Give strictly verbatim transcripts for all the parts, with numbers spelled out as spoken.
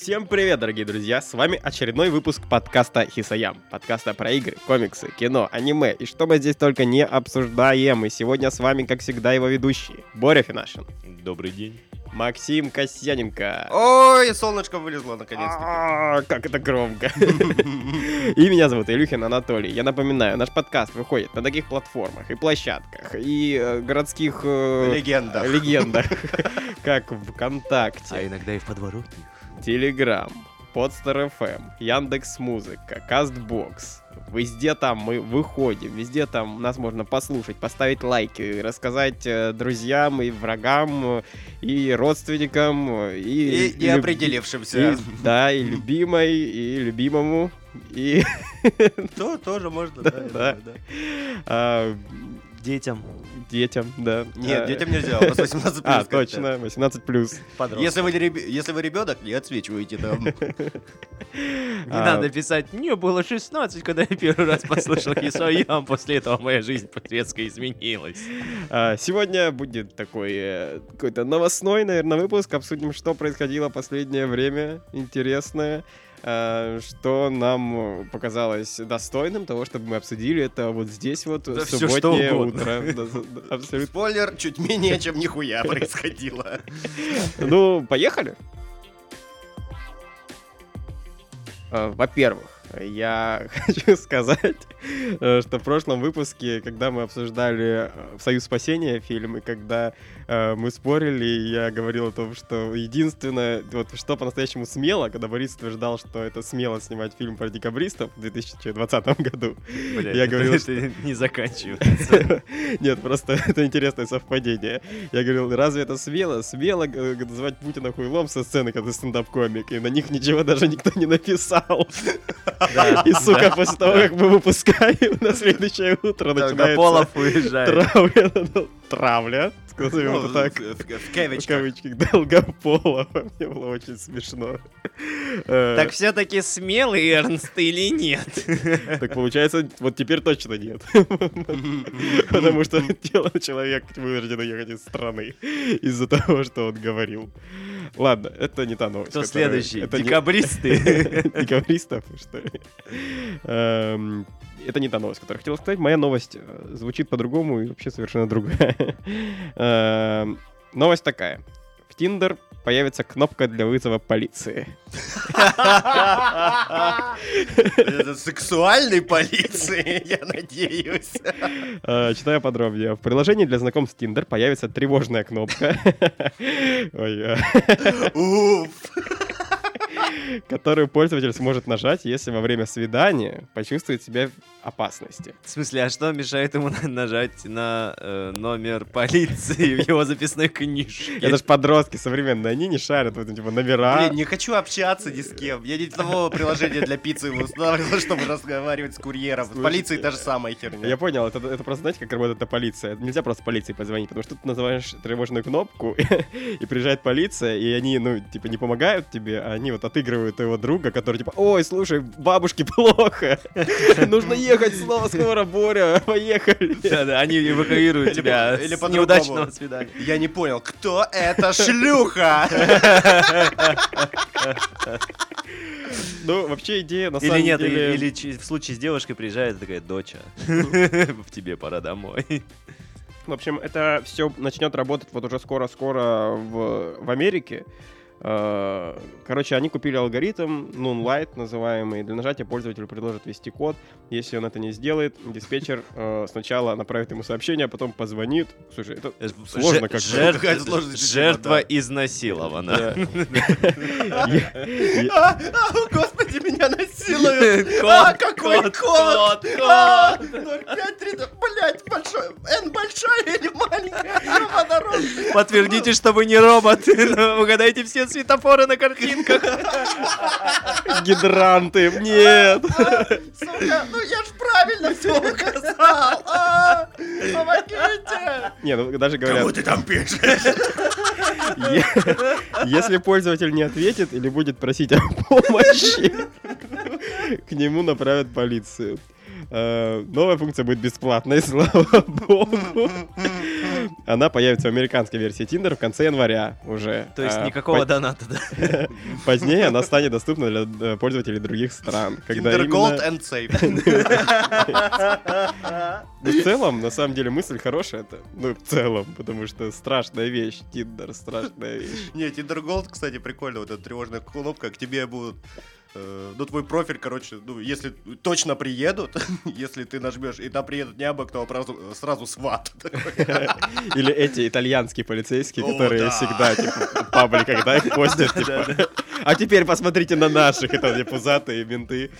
Всем привет, дорогие друзья! С вами очередной выпуск подкаста Хисаям. Подкаста про игры, комиксы, кино, аниме и что мы здесь только не обсуждаем. И сегодня с вами, как всегда, его ведущие Боря Финашин. Добрый день. Максим Косяненко. Ой, солнышко вылезло наконец-то. А-а-а, как это громко. И меня зовут Илюхин Анатолий. Я напоминаю, наш подкаст выходит на таких платформах и площадках, и городских... Легендах. Легендах. Как ВКонтакте. А иногда и в подворотнях. Telegram, Podster.эф эм, Яндекс.Музыка, Castbox. Везде там мы выходим, везде там нас можно послушать, поставить лайки, рассказать друзьям и врагам, и родственникам, и... И неопределившимся. Да, и любимой, и любимому, и... То тоже можно, да. Детям. Детям, да. Нет, а... детям нельзя, у вас восемнадцать плюс. А, точно, восемнадцать плюс. Если вы, если вы ребенок, не отсвечивайте там. Не надо писать, мне было шестнадцать, когда я первый раз послушал Хисаям, после этого моя жизнь по-светски изменилась. Сегодня будет такой какой-то новостной, наверное, выпуск. Обсудим, что происходило в последнее время интересное. Что нам показалось достойным того, чтобы мы обсудили это вот здесь вот, да, субботнее утро. Спойлер, чуть менее, чем нихуя происходило. Ну, поехали. Во-первых, я хочу сказать, что в прошлом выпуске, когда мы обсуждали «Союз спасения» фильм, и когда э, мы спорили, я говорил о том, что единственное, вот что по-настоящему смело, когда Борис утверждал, что это смело снимать фильм про декабристов в две тысячи двадцатом году. Блядь, я говорил, это что... не заканчивается. Нет, просто это интересное совпадение. Я говорил, разве это смело? Смело называть Путина хуйлом со сцены, когда стендап-комик, и на них ничего даже никто не написал. Да, и, сука, да, после того, да. как мы выпускаем, на следующее утро да, начинается травля, скажем это так, в кавычках, Долгополова. Мне было очень смешно. Так все-таки смелый Эрнст или нет? Так получается, вот теперь точно нет. Потому что человек вынужден уехать из страны из-за того, что он говорил. Ладно, это не та новость. Кто следующий? Декабристы. Декабристов, что ли? Это не та новость, которую я хотел сказать. Моя новость звучит по-другому и вообще совершенно другая. Новость такая. В Tinder появится кнопка для вызова полиции. Это сексуальной полиции, я надеюсь. Читаю подробнее. В приложении для знакомств Tinder появится тревожная кнопка. Уф! Которую пользователь сможет нажать, если во время свидания почувствует себя в опасности. В смысле, а что мешает ему нажать на э, номер полиции в его записной книжке? Это же подростки современные, они не шарят в этом, типа, номера. Блин, не хочу общаться ни с кем. Я не того приложения для пиццы устанавливал, чтобы разговаривать с курьером. С полицией та же самая херня. Я понял, это, это просто, знаете, как работает эта полиция? Нельзя просто полиции позвонить, потому что ты называешь тревожную кнопку, и приезжает полиция, и они, ну, типа, не помогают тебе, а они вот отыгрывают его друга, который типа, ой, слушай, бабушке плохо, нужно ехать снова скоро, Боря, поехали. Да-да, они эвакуируют тебя с неудачного свидания. Я не понял, кто эта шлюха? Ну, вообще идея на самом деле... Или нет, или в случае с девушкой приезжает такая доча, тебе пора домой. В общем, это все начнет работать вот уже скоро-скоро в Америке. Короче, они купили алгоритм Noon Light называемый. Для нажатия пользователю предложат ввести код. Если он это не сделает, диспетчер э, сначала направит ему сообщение, а потом позвонит. Слушай, это Ж- сложно как-то. Жертв... Жертва, жертва да. изнасилована. Господи, меня насилуют! А, какой код! ноль пять три, блядь, большой! Н большая или маленькая? Подтвердите, что вы не робот. Угадайте все светофоры на картинках. Гидранты. Нет. А, сука, ну я ж правильно все указал. А, помогите. Не, ну даже говорят... Кого ты там пишешь? Если пользователь не ответит или будет просить о помощи, к нему направят полицию. Новая функция будет бесплатной, слава богу. Она появится в американской версии Tinder в конце января уже. То есть а, никакого по... доната, да? Позднее она станет доступна для пользователей других стран. Tinder Gold and Safe. В целом, на самом деле, мысль хорошая. Ну, в целом, потому что страшная вещь. Tinder, страшная вещь. Не, Tinder Gold, кстати, прикольно. Вот эта тревожная кнопка, к тебе будут... Ну, твой профиль, короче, ну, если точно приедут, если ты нажмешь, и там приедут не абы кто, а сразу, сразу сват. Или эти итальянские полицейские, О, которые да. всегда, типа, в пабликах, да, их постят, типа, да, да. А теперь посмотрите на наших, это где пузатые менты.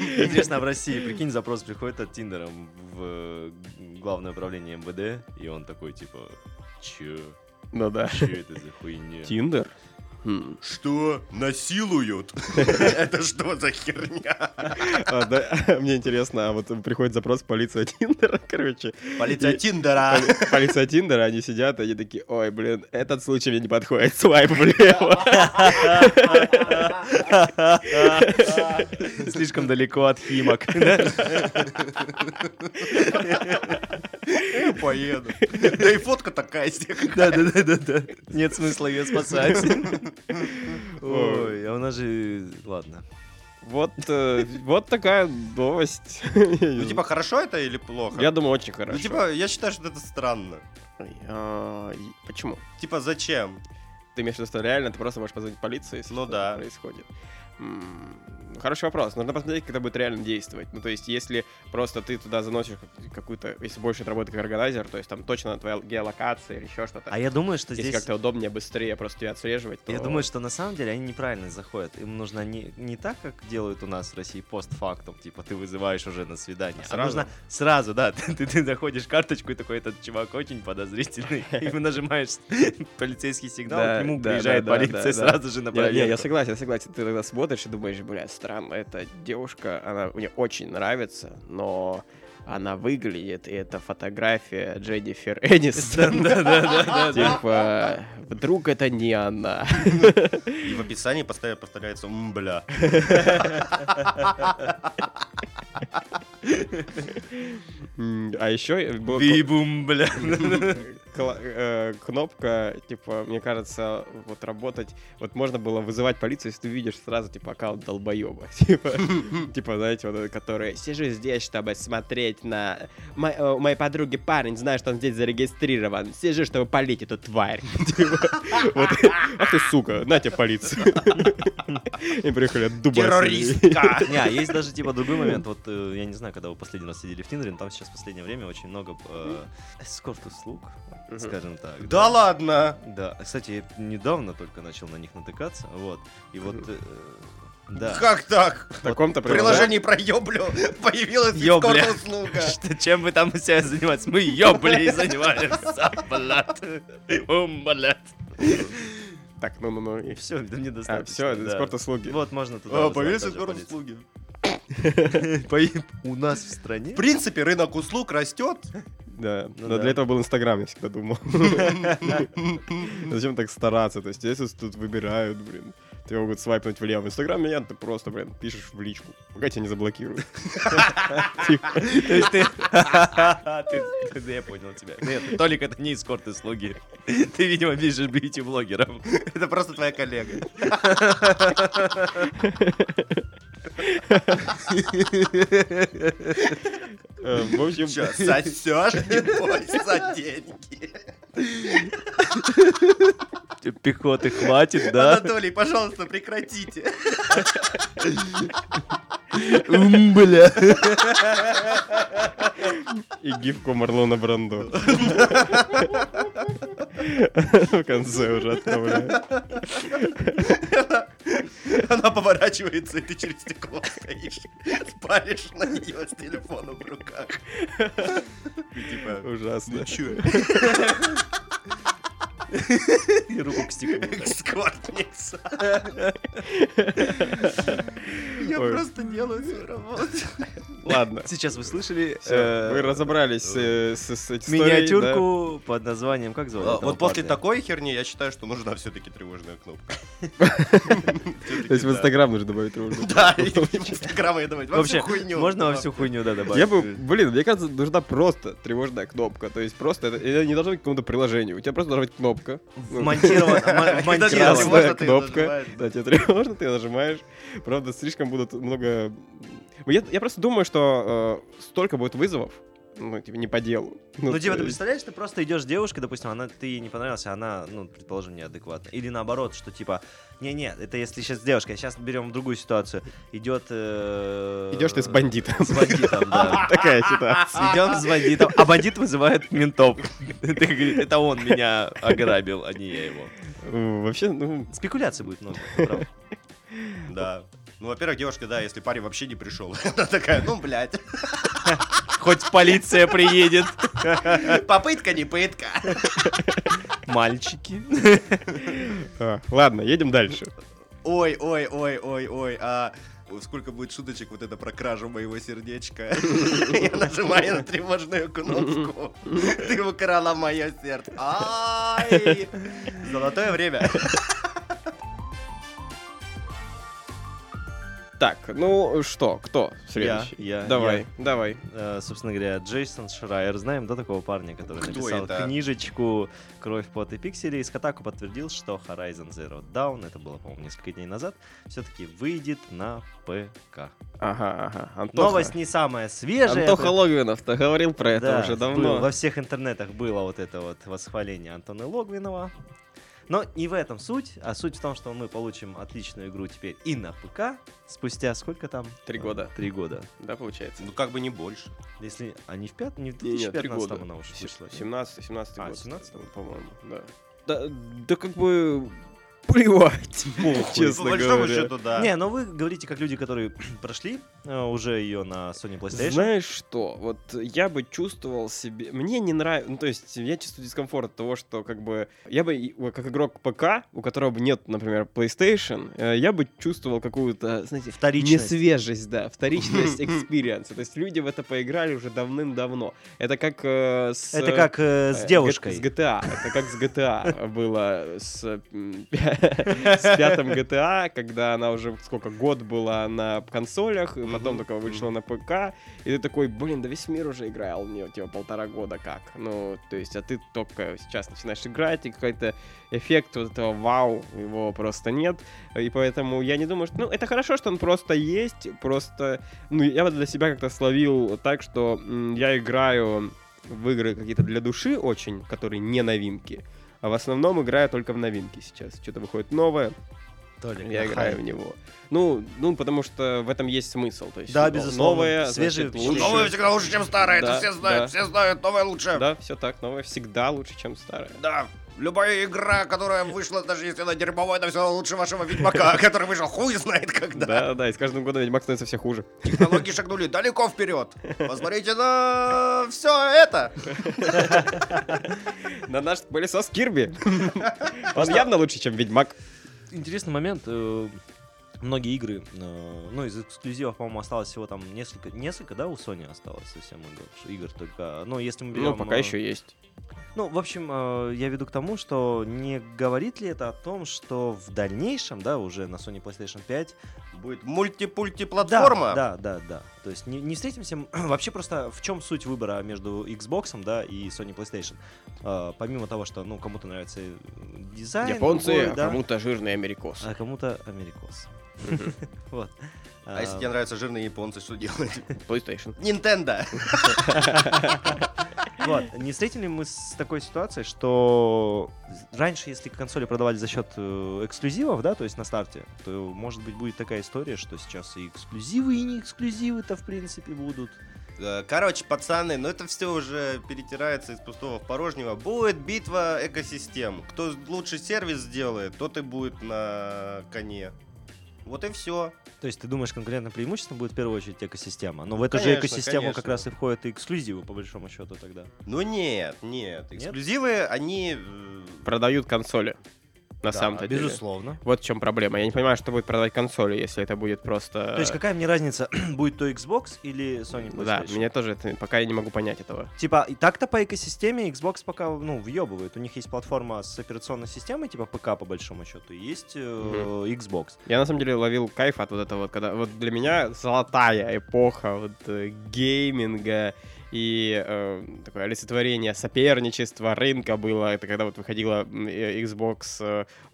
Интересно, а в России, прикинь, запрос приходит от Тиндера в главное управление эм вэ дэ, и он такой, типа, че? Ну да. Че это за хуйня? Тиндер? Что? Насилуют? Это что за херня? Мне интересно, а вот приходит запрос полиция Тиндера, короче. Полиция Тиндера! Полиция Тиндера, они сидят, они такие, ой, блин, этот случай мне не подходит, свайп влево. Слишком далеко от Химок. Поеду. Да и фотка такая себе. Да-да-да. Нет смысла ее спасать. Ой, а у нас же... Ладно. Вот, э, вот такая новость. Ну, типа, хорошо это или плохо? Я думаю, очень хорошо. Ну, типа, я считаю, что это странно. Почему? Типа, зачем? Ты имеешь в виду, что реально ты просто можешь позвонить полиции, если ну, да. происходит? Хороший вопрос. Нужно посмотреть, как это будет реально действовать. Ну, то есть, если просто ты туда заносишь какую-то... Если больше отработать как органайзер, то есть там точно твоя геолокация или еще что-то. А я думаю, что если здесь... Если как-то удобнее, быстрее просто тебя отслеживать, то... Я думаю, что на самом деле они неправильно заходят. Им нужно не, не так, как делают у нас в России постфактум. Типа, ты вызываешь уже на свидание. А, а сразу? Нужно сразу, да. Ты, ты, ты находишь карточку и такой, этот чувак очень подозрительный. И нажимаешь полицейский сигнал, к нему приезжает полиция сразу же на проверку. Я согласен, согласен. Ты тогда смотришь и думаешь, блядь, странно, эта девушка, она мне очень нравится, но она выглядит, и это фотография Дженнифер Энистон. Типа, вдруг это не она. И в описании поставляется «мбля». А еще была Би-бум, бля. Кнопка, типа, мне кажется, вот работать, вот можно было вызывать полицию, если ты видишь сразу, типа, аккаунт долбоеба. Типа, знаете, вот который сижу здесь, чтобы смотреть на... У моей подруги парень, знаю, что он здесь зарегистрирован. Сижу, чтобы палить эту тварь. Ах ты, сука, на тебе полицию. И приехали от дуба. Террористка! Не, есть даже, типа, другой момент, вот я не знаю, когда вы последний раз сидели в Тиндере, но там сейчас в последнее время очень много э, эскорт-услуг, mm-hmm. скажем так. Да, да ладно! Да, кстати, я недавно только начал на них натыкаться, вот, и вот... Э, да. Как так? В таком-то приложении про ёблю появилась эскорт-услуга. Чем вы там себя занимаетесь? Мы ёблей занимаемся, блядь. Ум, блядь. Так, ну-ну-ну. И все, да мне достаточно. А, все, эскорт-услуги. Вот, можно туда. О, появились эскорт-услуги. У нас в стране. В принципе, рынок услуг растет. Да, ну но да. для этого был Инстаграм, я всегда думал. Зачем так стараться? То есть, если тут выбирают, блин, тебя могут свайпнуть влево в Инстаграм, меня ты просто, блин, пишешь в личку. Пока тебя не заблокируют. То есть ты... Я понял тебя. Нет, Толик, это не эскорт-услуги. Ты, видимо, пишешь бьюти-блогером. Это просто твоя коллега. В общем... Что, сосёшь, небось, за деньги? Пехоты хватит, да? Анатолий, пожалуйста, прекратите. Бля. И гифку Марлона Брандо. В конце уже отправляю. Она поворачивается, и ты через стекло стоишь, спалишь на нее с телефоном в руках. И типа, ужасно. Ну чё? И руку к стеклу. Сквартница. Я просто делаю свою работу. Ладно. Сейчас вы слышали. Вы разобрались с историей. Миниатюрку под названием «Как зовут». Вот после такой херни я считаю, что нужна все-таки тревожная кнопка. То есть в Инстаграм нужно добавить тревожную кнопку. Да, в Инстаграм я добавить. Вообще хуйню. Можно во всю хуйню, да, добавить. Я бы, блин, мне кажется, нужна просто тревожная кнопка. То есть просто это не должно быть какому-то приложению. У тебя просто должна быть кнопка. Монтированная кнопка. Да, тебе тревожно, ты нажимаешь. Правда, слишком будут много... Я, я просто думаю, что э, столько будет вызовов, ну, типа, не по делу. Ну, ну типа, ты представляешь, ты просто идешь к девушке, допустим, она, ты ей не понравился, она, ну, предположим, неадекватна. Или наоборот, что, типа, не-не, это если сейчас девушка, сейчас берем другую ситуацию. Идет... Э... Идешь ты с бандитом. С бандитом, да. Такая ситуация. Идем с бандитом, а бандит вызывает ментов. Ты говоришь, это он меня ограбил, а не я его. Вообще, ну... Спекуляций будет много, правда. Да. Ну, во-первых, девушка, да, если парень вообще не пришел, она такая, ну, блядь. Хоть полиция приедет. Попытка не пытка. Мальчики. Ладно, едем дальше. Ой, ой, ой, ой, ой, а... Сколько будет шуточек вот это про кражу моего сердечка. Я нажимаю на тревожную кнопку. Ты украла мое сердце. Ай! Золотое время. Так, ну что, кто следующий? Я, я. Давай, я. давай. Э, собственно говоря, Джейсон Шрайер, знаем, да, такого парня, который кто написал это? Книжечку «Кровь, пот и пиксели», и Котаку подтвердил, что Horizon Zero Dawn, это было, по-моему, несколько дней назад, все-таки выйдет на ПК. Ага, ага. Антоха. Новость не самая свежая. Антоха Логвинов-то говорил про это да, уже давно. Был, во всех интернетах было вот это вот восхваление Антона Логвинова. Но не в этом суть, а суть в том, что мы получим отличную игру теперь и на ПК, спустя сколько там? Три года. Три года. Да, получается. Ну, как бы не больше. Если... А не в пятом? Не в две тысячи пятнадцатом она уже вышла. семнадцатый, семнадцатый а, год. А, семнадцатый, по-моему, да. Да, да как бы... Плевать, честно говоря. Не, но вы говорите, как люди, которые прошли уже ее на Sony PlayStation. Знаешь что, вот я бы чувствовал себе... Мне не нравится... Ну, то есть я чувствую дискомфорт от того, что как бы... Я бы, как игрок ПК, у которого нет, например, PlayStation, я бы чувствовал какую-то, знаете... Вторичность. Несвежесть, да, вторичность экспириенса. То есть люди в это поиграли уже давным-давно. Это как с... Это как с девушкой. С джи ти эй. Это как с джи ти эй было с... С пятым джи ти эй, когда она уже, сколько, год была на консолях, и потом только вышла на ПК, и ты такой, блин, да весь мир уже играл в нее, типа, полтора года как. Ну, то есть, а ты только сейчас начинаешь играть, и какой-то эффект вот этого вау, его просто нет, и поэтому я не думаю, что... Ну, это хорошо, что он просто есть, просто... Ну, я вот для себя как-то словил так, что м- я играю в игры какие-то для души очень, которые не новинки. А в основном играю только в новинки сейчас. Что-то выходит новое, Толик, я играю хайп в него. Ну, ну, потому что в этом есть смысл. То есть, да, безусловно. Новое, свежие впечатления. Новое всегда лучше, чем старое, да, это все знают, да. Все знают, новое лучше. Да, все так, новое всегда лучше, чем старое. Да. Любая игра, которая вышла, даже если она дерьмовая, это все лучше вашего Ведьмака, который вышел хуй знает когда. Да, да, и с каждым годом Ведьмак становится все хуже. Технологии шагнули далеко вперед. Посмотрите на все это. На наш пылесос Кирби. Он явно лучше, чем Ведьмак. Интересный момент. Многие игры, ну, из эксклюзивов, по-моему, осталось всего там несколько, несколько, да, у Sony осталось совсем игр, игр только, ну, если мы берем... Ну, пока еще есть. Ну, в общем, я веду к тому, что не говорит ли это о том, что в дальнейшем, да, уже на Sony PlayStation пять будет мульти-пульти-платформа? Да, да, да, да. То есть не, не встретимся... Вообще просто в чем суть выбора между Xbox, да, и Sony PlayStation? А, помимо того, что, ну, кому-то нравится дизайн... Японцы, ой, а да, кому-то жирный америкос. А кому-то америкос. Вот. А если тебе нравятся жирные японцы, что делать? PlayStation. Nintendo! Вот, не встретили ли мы с такой ситуацией, что раньше, если консоли продавали за счет эксклюзивов, да, то есть на старте, то, может быть, будет такая история, что сейчас и эксклюзивы, и не эксклюзивы-то, в принципе, будут. Короче, пацаны, ну это все уже перетирается из пустого в порожнего. Будет битва экосистем. Кто лучше сервис сделает, тот и будет на коне. Вот и все. То есть ты думаешь, конкурентное преимущество будет в первую очередь экосистема? Но ну, в эту конечно, же экосистему конечно. Как раз и входят и эксклюзивы, по большому счету, тогда. Ну нет, нет. Эксклюзивы, нет? Они... Продают консоли. на да, самом-то деле. Безусловно. Вот в чем проблема. Я не понимаю, что будет продавать консоли, если это будет просто... То есть какая мне разница, будет то Xbox или Sony PlayStation? Да, меня тоже это, пока я не могу понять этого. Типа, так-то по экосистеме Xbox пока, ну, въебывает. У них есть платформа с операционной системой, типа ПК, по большому счету, и есть э, mm-hmm. Xbox. Я, на самом деле, ловил кайф от вот этого вот, когда... Вот для меня золотая эпоха вот, э, гейминга... И э, такое олицетворение соперничества рынка было. Это когда вот выходила Xbox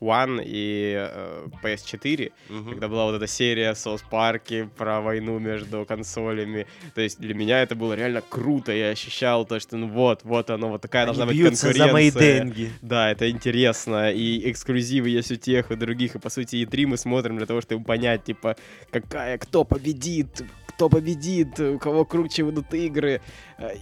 One и э, пи эс четыре, угу. когда была вот эта серия Соус Парки про войну между консолями. То есть для меня это было реально круто. Я ощущал то, что ну вот, вот оно, вот такая Они должна быть конкуренция. За мои деньги. Да, это интересно. И эксклюзивы есть у тех, и других. И по сути и три мы смотрим для того, чтобы понять, типа, какая, кто победит, кто победит, у кого круче будут игры.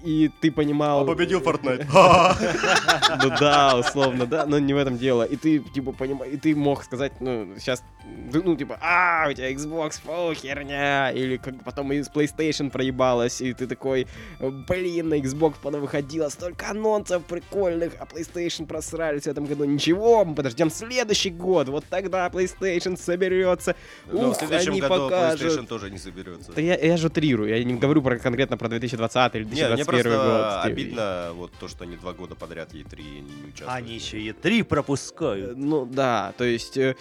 И ты понимал... А победил Fortnite. Ну да, условно, да, но не в этом дело. И ты, типа, понимал, и ты мог сказать, ну, сейчас, ну, типа, а, у тебя Xbox, фу, херня, или как потом из PlayStation проебалась, и ты такой, блин, на Xbox потом выходило столько анонсов прикольных, а PlayStation просрались в этом году. Ничего, мы подождем следующий год, вот тогда PlayStation соберется. Ну, в следующем году PlayStation тоже не соберется. Да я, я же утрирую, я не говорю про, конкретно про две тысячи двадцатый или две тысячи двадцать первый год. Мне просто обидно вот то, что они два года подряд и три не участвуют. Они еще и три пропускают. Ну да, то есть, и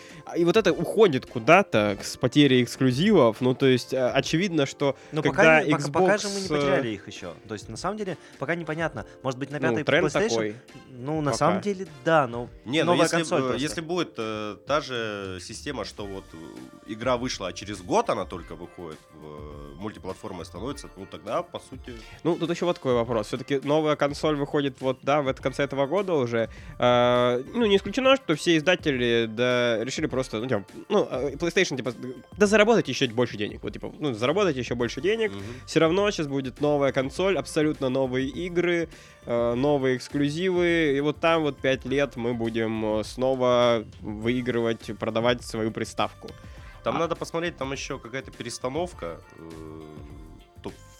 вот это уходит куда-то с потерей эксклюзивов, ну то есть, очевидно, что но когда пока, Xbox... Пока, пока же мы не потеряли их еще, то есть, на самом деле, пока непонятно, может быть, на пятой ну, PlayStation... Такой. Ну, на пока. Самом деле, да, но не, новая но если, консоль просто. Если будет э, та же система, что вот игра вышла, а через год она только выходит, в, мультиплатформой становится, ну тогда, по сути... Ну, тут еще вот такой вопрос. Все-таки новая консоль выходит вот, да, в конце этого года уже. Э, ну, не исключено, что все издатели да, решили просто, ну, типа, ну, PlayStation, типа, да заработайте еще больше денег. Вот, типа, ну, заработайте еще больше денег. Mm-hmm. Все равно сейчас будет новая консоль, абсолютно новые игры, э, новые эксклюзивы. И вот там вот пять лет мы будем снова выигрывать, продавать свою приставку. Там а... надо посмотреть, там еще какая-то перестановка э,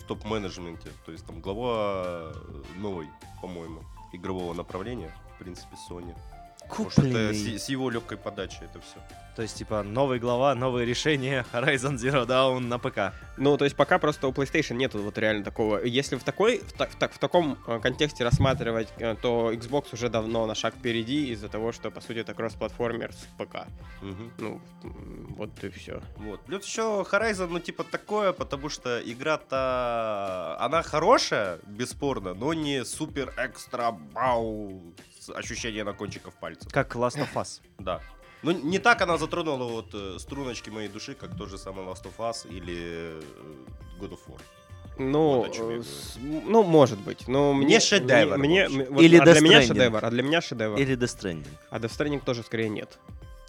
топ-менеджменте, то есть там глава новой, по-моему, игрового направления, в принципе, Sony. Купленный. Может, это с, с его легкой подачей это все. То есть, типа, новая глава, новые решения, Horizon Zero Dawn на ПК. Ну, то есть, пока просто у PlayStation нету вот реально такого. Если в, такой, в, так, в, так, в таком контексте рассматривать, то Xbox уже давно на шаг впереди из-за того, что, по сути, это кросс-платформер с ПК. Угу. Ну, вот и все. Вот. Плюс еще Horizon, ну, типа, такое, потому что игра-то... Она хорошая, бесспорно, но не супер-экстра-бау ощущение на кончиках пальцев. Как Last of Us. Да. Ну, не так она затронула вот э, струночки моей души, как тот же самый Last of Us или э, God of War. Ну, вот с, ну, может быть. Но мне, мне шедевр. Мне, мне, вот, или а для меня шедевр, а для меня шедевр. Или Death Stranding. А Death Stranding тоже скорее нет.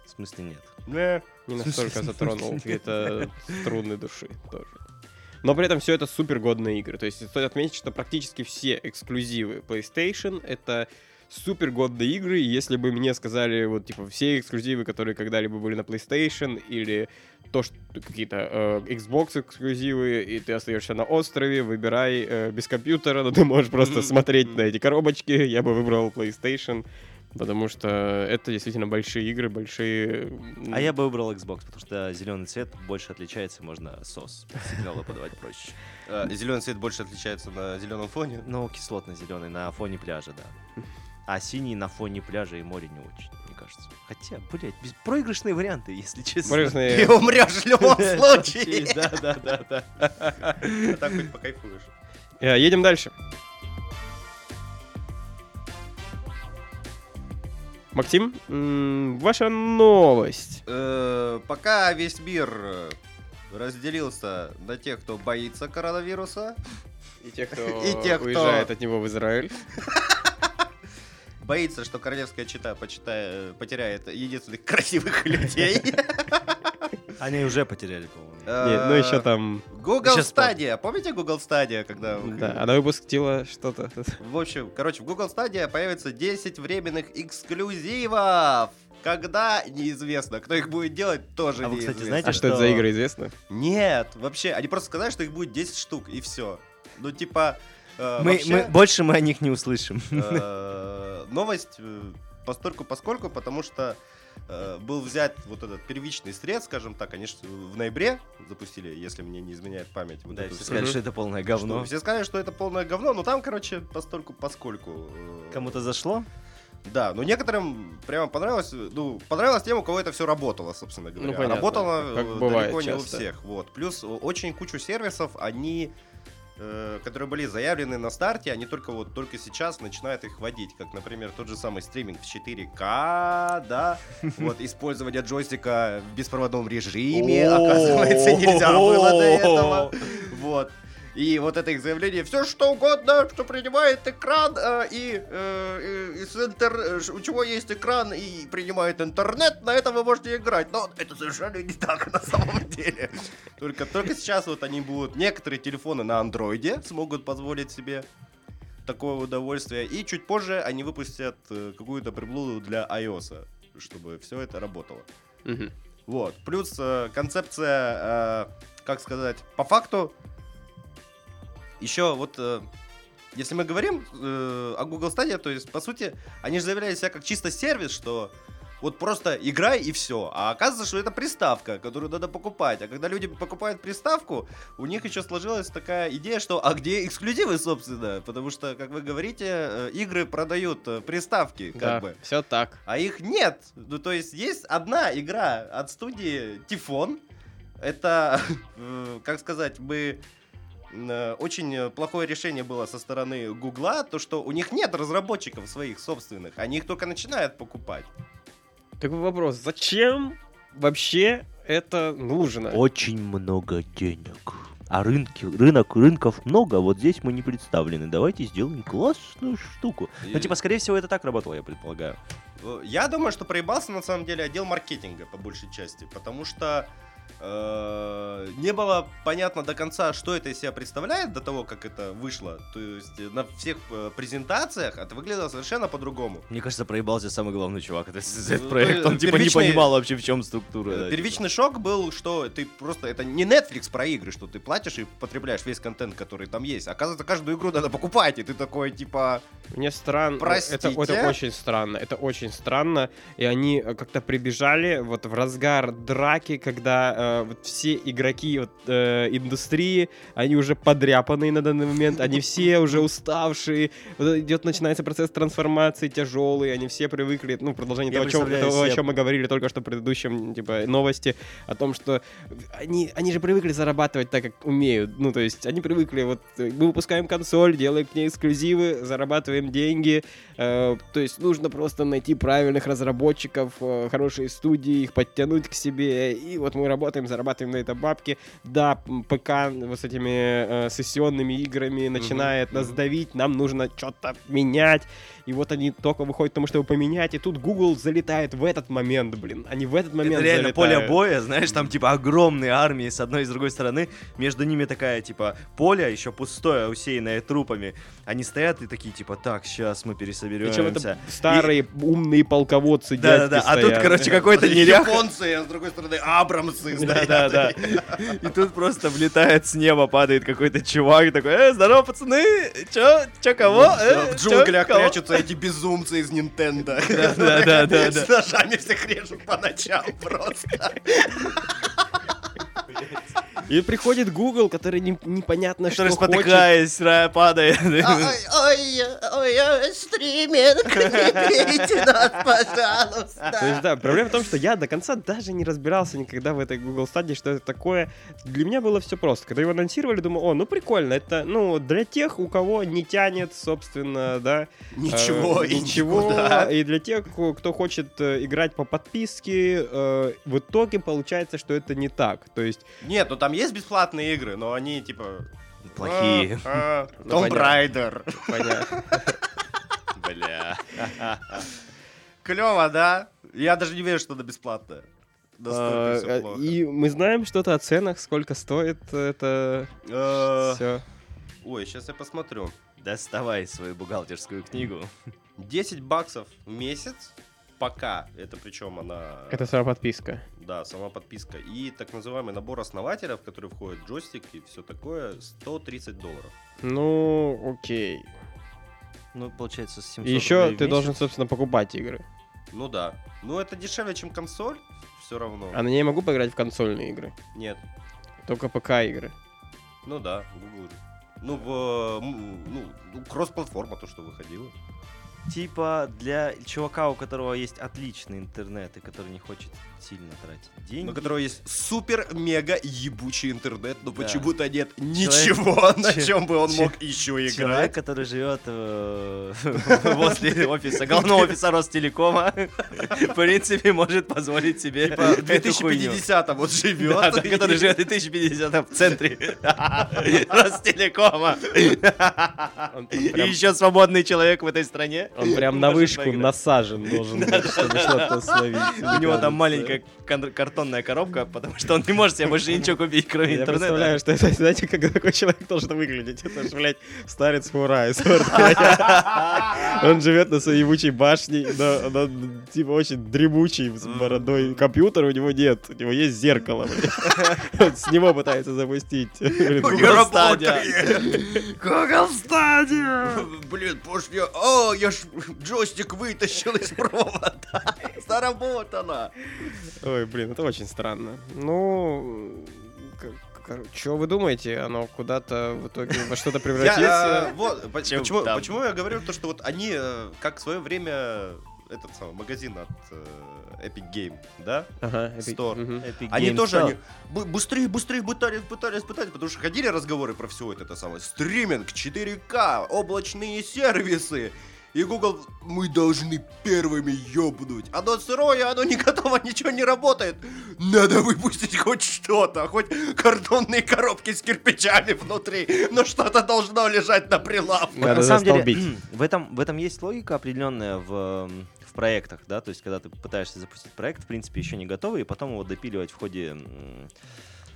В смысле нет? Не, не настолько затронул какие-то струны души тоже. Но при этом все это супергодные игры. То есть стоит отметить, что практически все эксклюзивы PlayStation — это... супер годные игры, если бы мне сказали вот типа все эксклюзивы, которые когда-либо были на PlayStation, или то, что какие-то э, Xbox эксклюзивы, и ты остаешься на острове, выбирай э, без компьютера, но ты можешь просто смотреть на эти коробочки, я бы выбрал PlayStation, потому что это действительно большие игры, большие... А я бы выбрал Xbox, потому что зеленый цвет больше отличается, можно сос сигналы подавать проще. Зеленый цвет больше отличается на зеленом фоне? Ну, кислотно-зеленый, на фоне пляжа, да. А синий на фоне пляжа и моря не очень, мне кажется. Хотя, блядь, проигрышные варианты, если честно. Проигрышные... Ты умрешь в любом случае. Да-да-да. А так хоть покайфуешь. Едем дальше. Максим, ваша новость. Пока весь мир разделился на тех, кто боится коронавируса. И тех, кто уезжает от него в Израиль. Боится, что королевская чета почитая, потеряет единственных красивых людей. Они уже потеряли, по-моему. Нет, ну еще там... Google Stadia. Помните Google Stadia, когда... Да, она выпустила что-то. В общем, короче, в Google Stadia появится десять временных эксклюзивов. Когда? Неизвестно. Кто их будет делать, тоже а неизвестно. Вы, кстати, знаете, а что это за игры, известно? Нет, вообще. Они просто сказали, что их будет десять штук, и все. Ну, типа... Uh, мы, вообще, мы, больше мы о них не услышим. Uh, новость постольку-поскольку, потому что был взят вот этот первичный срез, скажем так, они в ноябре запустили, если мне не изменяет память. Вот да, все сказали, что это полное говно. Что, все сказали, что это полное говно, но там, короче, постольку, поскольку... Кому-то зашло? Да, но некоторым прямо понравилось, ну, понравилась тем, у кого это все работало, собственно говоря. Ну, понятно, работало далеко не у всех. Вот. Плюс очень кучу сервисов, они... которые были заявлены на старте, они только вот только сейчас начинают их вводить, как, например, тот же самый стриминг в четыре ка, да, вот использование джойстика в беспроводном режиме, оказывается, нельзя было до этого, вот. И вот это их заявление, все что угодно, что принимает экран, э, и, э, и с интер... у чего есть экран и принимает интернет, на этом вы можете играть. Но это совершенно не так на самом деле. Только, только сейчас вот они будут, некоторые телефоны на андроиде смогут позволить себе такое удовольствие. И чуть позже они выпустят какую-то приблуду для iOS, чтобы все это работало. Угу. Вот. Плюс э, концепция, э, как сказать, по факту, еще вот, э, если мы говорим э, о Google Stadia, то есть, по сути, они же заявляли себя как чисто сервис, что вот просто играй и все. А оказывается, что это приставка, которую надо покупать. А когда люди покупают приставку, у них еще сложилась такая идея, что а где эксклюзивы, собственно? Потому что, как вы говорите, игры продают приставки, как да, бы. Все так. А их нет. Ну, то есть, есть одна игра от студии Typhoon. Это, э, как сказать, мы... Очень плохое решение было со стороны Гугла, то что у них нет разработчиков своих собственных, они их только начинают покупать. Такой вопрос, зачем вообще это нужно? Очень много денег. А рынки, рынок, рынков много, а вот здесь мы не представлены. Давайте сделаем классную штуку. И... Ну, типа, скорее всего, это так работало, я предполагаю. Я думаю, что проебался, на самом деле, отдел маркетинга, по большей части, потому что не было понятно до конца, что это из себя представляет до того, как это вышло. То есть на всех презентациях это выглядело совершенно по-другому. Мне кажется, проебался самый главный чувак. Это Z-проект, он типа не понимал вообще, в чем структура. Первичный шок был, что ты просто... Это не Netflix про игры, что ты платишь и потребляешь весь контент, который там есть. Оказывается, каждую игру надо покупать, и ты такой, типа... Мне странно. Простите? Это, это очень странно. Это очень странно. И они как-то прибежали вот в разгар драки, когда... Вот все игроки вот, э, индустрии, они уже подряпанные на данный момент, они все уже уставшие, вот идет, начинается процесс трансформации тяжелый, они все привыкли, ну, продолжение того, чем, того, о чем мы говорили только что в предыдущем, типа, новости, о том, что они, они же привыкли зарабатывать так, как умеют, ну, то есть, они привыкли, вот, мы выпускаем консоль, делаем к ней эксклюзивы, зарабатываем деньги, э, то есть, нужно просто найти правильных разработчиков, э, хорошие студии, их подтянуть к себе, и вот мы работаем зарабатываем на это бабки. Да, ПК вот с этими э, сессионными играми начинает mm-hmm. нас давить, нам нужно что-то менять. И вот они только выходят к тому, чтобы поменять, и тут Google залетает в этот момент, блин. Они в этот момент это реально залетают. Поле боя, знаешь, там типа огромные армии с одной и с другой стороны. Между ними такая типа поле, еще пустое, усеянное трупами. Они стоят и такие типа, так, сейчас мы пересоберемся. Причем это старые и... умные полководцы, дядьки да, да, да. А стоят. Тут, короче, какой-то неряха. Японцы, а с другой стороны абрамсы. Да, да, да. И тут просто влетает с неба, падает какой-то чувак такой, э, здорово, пацаны, чё, чё, кого? Э, в джунглях чё, прячутся кого? Эти безумцы из Nintendo. Да, да, да, да. С ножами всех режут по ночам просто. И приходит Google, который не, непонятно который что хочет. Который, спотыкаясь, падает. Ой, ой, стриминг, не бейте нас, пожалуйста. То есть, да, проблема в том, что я до конца даже не разбирался никогда в этой Google Stadia, что это такое. Для меня было все просто. Когда его анонсировали, думаю, о, ну прикольно, это, ну, для тех, у кого не тянет, собственно, да. Ничего, э, и ничего. Никуда. И для тех, кто хочет играть по подписке, э, в итоге получается, что это не так. То есть... Нет, ну там есть бесплатные игры, но они, типа... Плохие. Tomb Raider. Понятно. Бля. Клево, да? Я даже не верю, что это бесплатное. И мы знаем что-то о ценах, сколько стоит это все. Ой, сейчас я посмотрю. Доставай свою бухгалтерскую книгу. десять баксов в месяц. Пока, это причем она... Это сама подписка. Да, сама подписка. И так называемый набор основателя, в который входит джойстик и все такое, сто тридцать долларов. Ну, окей. Ну, получается, семьсот рублей в месяц. Еще ты должен, собственно, покупать игры. Ну да. Ну это дешевле, чем консоль, все равно. А на ней могу поиграть в консольные игры? Нет. Только ПК-игры? Ну да, Google. Ну, в, ну, кросс-платформа, то, что выходило. Типа для чувака, у которого есть отличный интернет и который не хочет сильно тратить деньги. Но у которого есть супер-мега ебучий интернет, но да. почему-то нет ничего, человек, на ч- чем бы он ч- мог ч- еще играть. Человек, который живет возле офиса, главного офиса Ростелекома, в принципе, может позволить себе в две тысячи пятидесятом он живет. Который живет в две тысячи пятидесятом в центре Ростелекома. И еще свободный человек в этой стране. Он прям на вышку насажен должен быть, чтобы что-то словить. У него там маленькая картонная коробка, потому что он не может себе больше ничего купить, кроме интернета. Я представляю, что это, знаете, как такой человек должен выглядеть. Это же, блядь, старец Мура. Он живет на своей ебучей башне, но он, типа, очень дремучий, с бородой. Компьютера у него нет, у него есть зеркало, блядь. С него пытается запустить. Google Stadia. Google Stadia. Блин, пошли. О, я ж джойстик вытащил из провода. Заработано. Ой, блин, это очень странно. Ну, что вы думаете? Оно куда-то в итоге во что-то превратится? Я, а, вот, почему, почему я говорю то, что вот они, как в свое время, этот самый магазин от Epic Game, да? Ага, Epic Store. Epic они Game тоже Store. Они быстрее, быстрее пытались, пытались, пытались, потому что ходили разговоры про все это, это самое. Стриминг, четыре ка, облачные сервисы. И Google, мы должны первыми ёбнуть. Оно сырое, оно не готово, ничего не работает. Надо выпустить хоть что-то, хоть картонные коробки с кирпичами внутри, но что-то должно лежать на прилавке. Надо застолбить. На самом деле, в этом, в этом есть логика определенная в, в проектах, да, то есть когда ты пытаешься запустить проект, в принципе, еще не готовый, и потом его допиливать в ходе...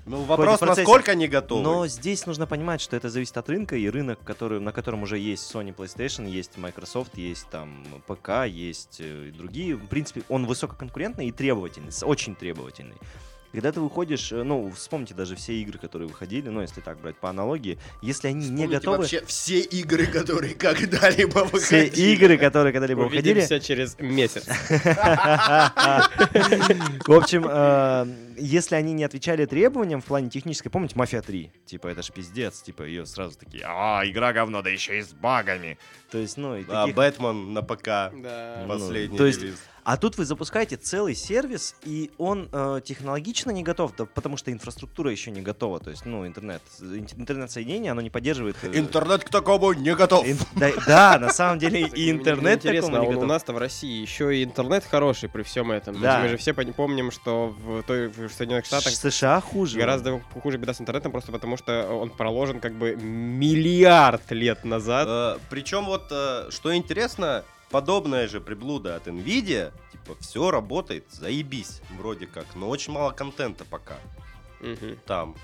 Ну, вопрос, насколько не готовы. Но здесь нужно понимать, что это зависит от рынка, и рынок, который, на котором уже есть Sony, PlayStation, есть Microsoft, есть там ПК, есть и другие. В принципе, он высококонкурентный и требовательный, очень требовательный. Когда ты выходишь, ну, вспомните даже все игры, которые выходили, ну, если так брать по аналогии, если они вспомните не готовы... вообще все игры, которые когда-либо выходили. Все игры, которые когда-либо выходили. Увидимся через месяц. В общем, если они не отвечали требованиям в плане технической, помните, Мафия три? Типа, это ж пиздец, типа, ее сразу такие, а, игра говно, да еще и с багами. То есть, ну, и таких... А, Бэтмен на ПК, последний релиз. А тут вы запускаете целый сервис, и он э, технологично не готов, да, потому что инфраструктура еще не готова. То есть, ну, интернет, интернет-соединение, оно не поддерживает... Э, интернет к такому не готов! Ин, да, да, на самом деле и интернет к такому не готов. У нас-то в России еще и интернет хороший при всем этом. Да. Мы же все помним, что в, той, в Соединенных Штатах... США хуже. Гораздо хуже беда с интернетом, просто потому что он проложен как бы миллиард лет назад. Э, причем вот, э, что интересно... Подобная же приблуда от Nvidia, типа, все работает, заебись, вроде как, но очень мало контента пока угу. там.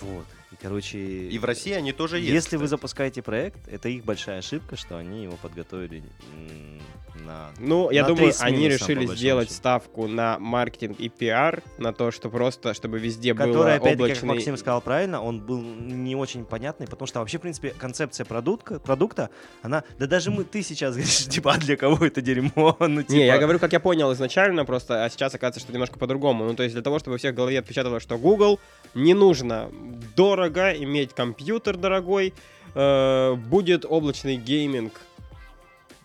Вот, и, короче... И в России они тоже есть. Если кстати. Вы запускаете проект, это их большая ошибка, что они его подготовили на... Ну, на я думаю, они решили сделать ошибку. Ставку на маркетинг и пиар, на то, что просто, чтобы везде который, было опять-таки, облачный... Который, как Максим сказал правильно, он был не очень понятный, потому что вообще, в принципе, концепция продукта, продукта она... Да даже мы, ты сейчас говоришь, типа, а для кого это дерьмо? ну, типа... Не, я говорю, как я понял изначально просто, а сейчас оказывается, что немножко по-другому. Ну, то есть для того, чтобы у всех в голове отпечатало, что Google не нужно... Дорого, иметь компьютер дорогой, э, будет облачный гейминг.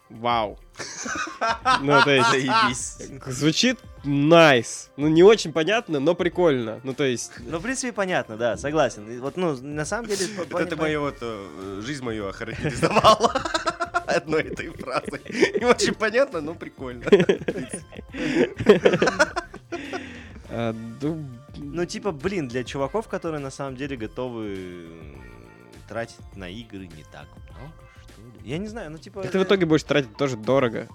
Вау. Ну, то есть, заебись. Звучит nice. Ну, не очень понятно, но прикольно. Ну, то есть... Ну, в принципе, понятно, да, согласен. Вот, ну, на самом деле... Это мою вот... Жизнь мою охарактеризовала одной этой фразой. Не очень понятно, но прикольно. Ну, типа, блин, для чуваков, которые на самом деле готовы тратить на игры не так много, что ли. Я не знаю, ну, типа... И ты в итоге будешь тратить тоже дорого.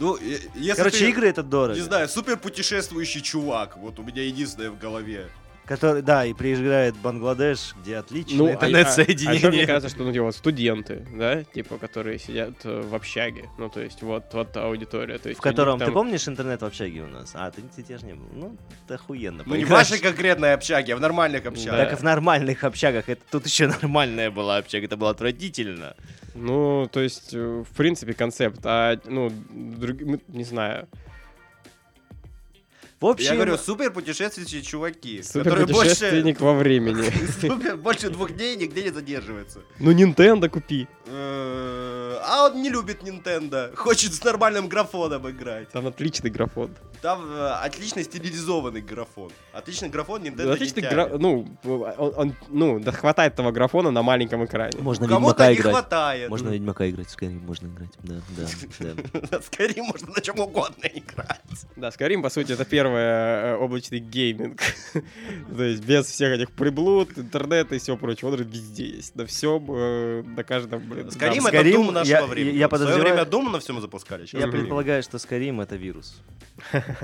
Ну, если короче, ты, игры это дорого. Не знаю, суперпутешествующий чувак, вот у меня единственное в голове. Который, да, и приезжает в Бангладеш, где отличное ну, интернет-соединение. А, а еще мне кажется, что ну, типа, вот студенты, да, типа, которые сидят в общаге. Ну, то есть, вот, вот аудитория. То есть, в котором, там... ты помнишь интернет в общаге у нас? А, ты, ты, ты же не был. Ну, это охуенно. Ну, поиграешь. Не в вашей конкретной общаге, а в нормальных общагах. Да. Так и в нормальных общагах. Это тут еще нормальная была общага, это было отвратительно. Ну, то есть, в принципе, концепт. А, ну, друг... не знаю... В общем, я говорю, суперпутешествующие чуваки. Суперпутешественник во времени. Больше двух дней нигде не задерживается. Ну, Nintendo купи. А он не любит Nintendo. Хочет с нормальным графоном играть. Там отличный графон. Там отлично стилизованный графон. Отличный графон Nintendo не тянет. Ну, да хватает того графона на маленьком экране. Кому-то не хватает. Можно Ведьмака играть, Скайрим можно играть. Скайрим можно на чем угодно играть. Да, Скайрим, по сути, это первый Первое, облачный гейминг. То есть без всех этих приблуд, интернета и всего прочего. Он везде есть. На всем, э, на каждом... Блин, Скайрим — это Doom нашего времени. Я, я подозреваю... В свое время Doom на всем запускали. Я предполагаю, что Скайрим — это вирус.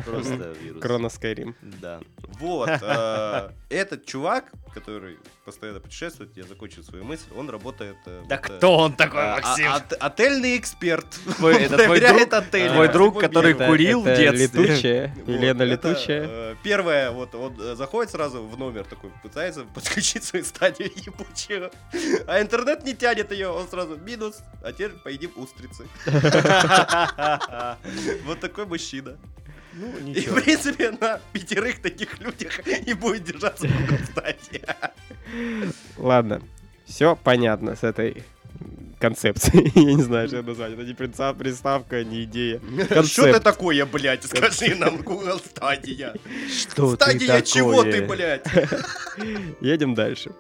Просто вирус. Крона Скайрим. Да. Вот. Э, этот чувак, который постоянно путешествует, я закончу свою мысль, он работает... Э, да вот, кто он такой, э, Максим? От, отельный эксперт. Проверяет отель. Твой друг, который курил в детстве. Лена Летучая. Это, э, первое, вот он э, заходит сразу в номер такой, пытается подключить свою стадию ебучего, а интернет не тянет ее, он сразу минус, а теперь поедим устрицы. Вот такой мужчина. Ну, и, в принципе, на пятерых таких людях и будет держаться в стадия. Ладно, все понятно с этой... концепции. Я не знаю, что это назвать. Это не приставка, не идея. Что ты такое, блядь? Скажи нам, Google Stadia. Что ты такое? Стадия чего ты, блядь? Едем дальше.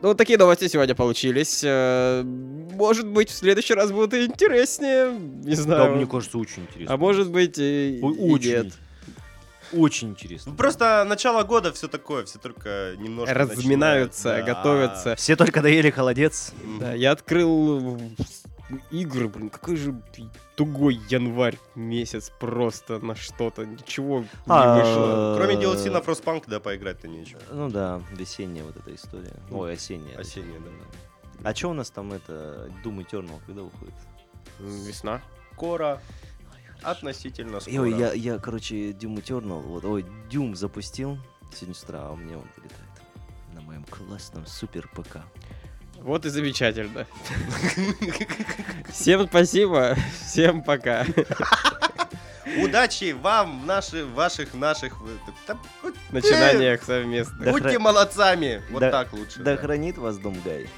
Ну, вот такие новости сегодня получились. Может быть, в следующий раз будут и интереснее. Не знаю. Да, мне кажется, очень интересно. А может быть, и нет. Очень интересно. Просто начало года все такое, все только немножко разминаются, начинают, да. Готовятся. Все только доели холодец. Да, я открыл игры, блин, какой же тугой январь месяц просто на что-то, ничего не вышло. Кроме ди эл си на Frostpunk, да, поиграть-то нечего. Ну да, весенняя вот эта история. Ой, осенняя. Осенняя, да. А что у нас там это, Doom Eternal, когда выходит? Весна. Скоро. Относительно скоро. Ой, я, я, короче, Doom Eternal, вот, ой, Doom запустил сегодня с утра, а у меня он вылетает на моем классном супер ПК. Вот и замечательно. Всем спасибо, всем пока. Удачи вам в наши, ваших, наших там, хоть, начинаниях совместных. Будьте молодцами, вот так лучше. Да хранит вас Doom Guy.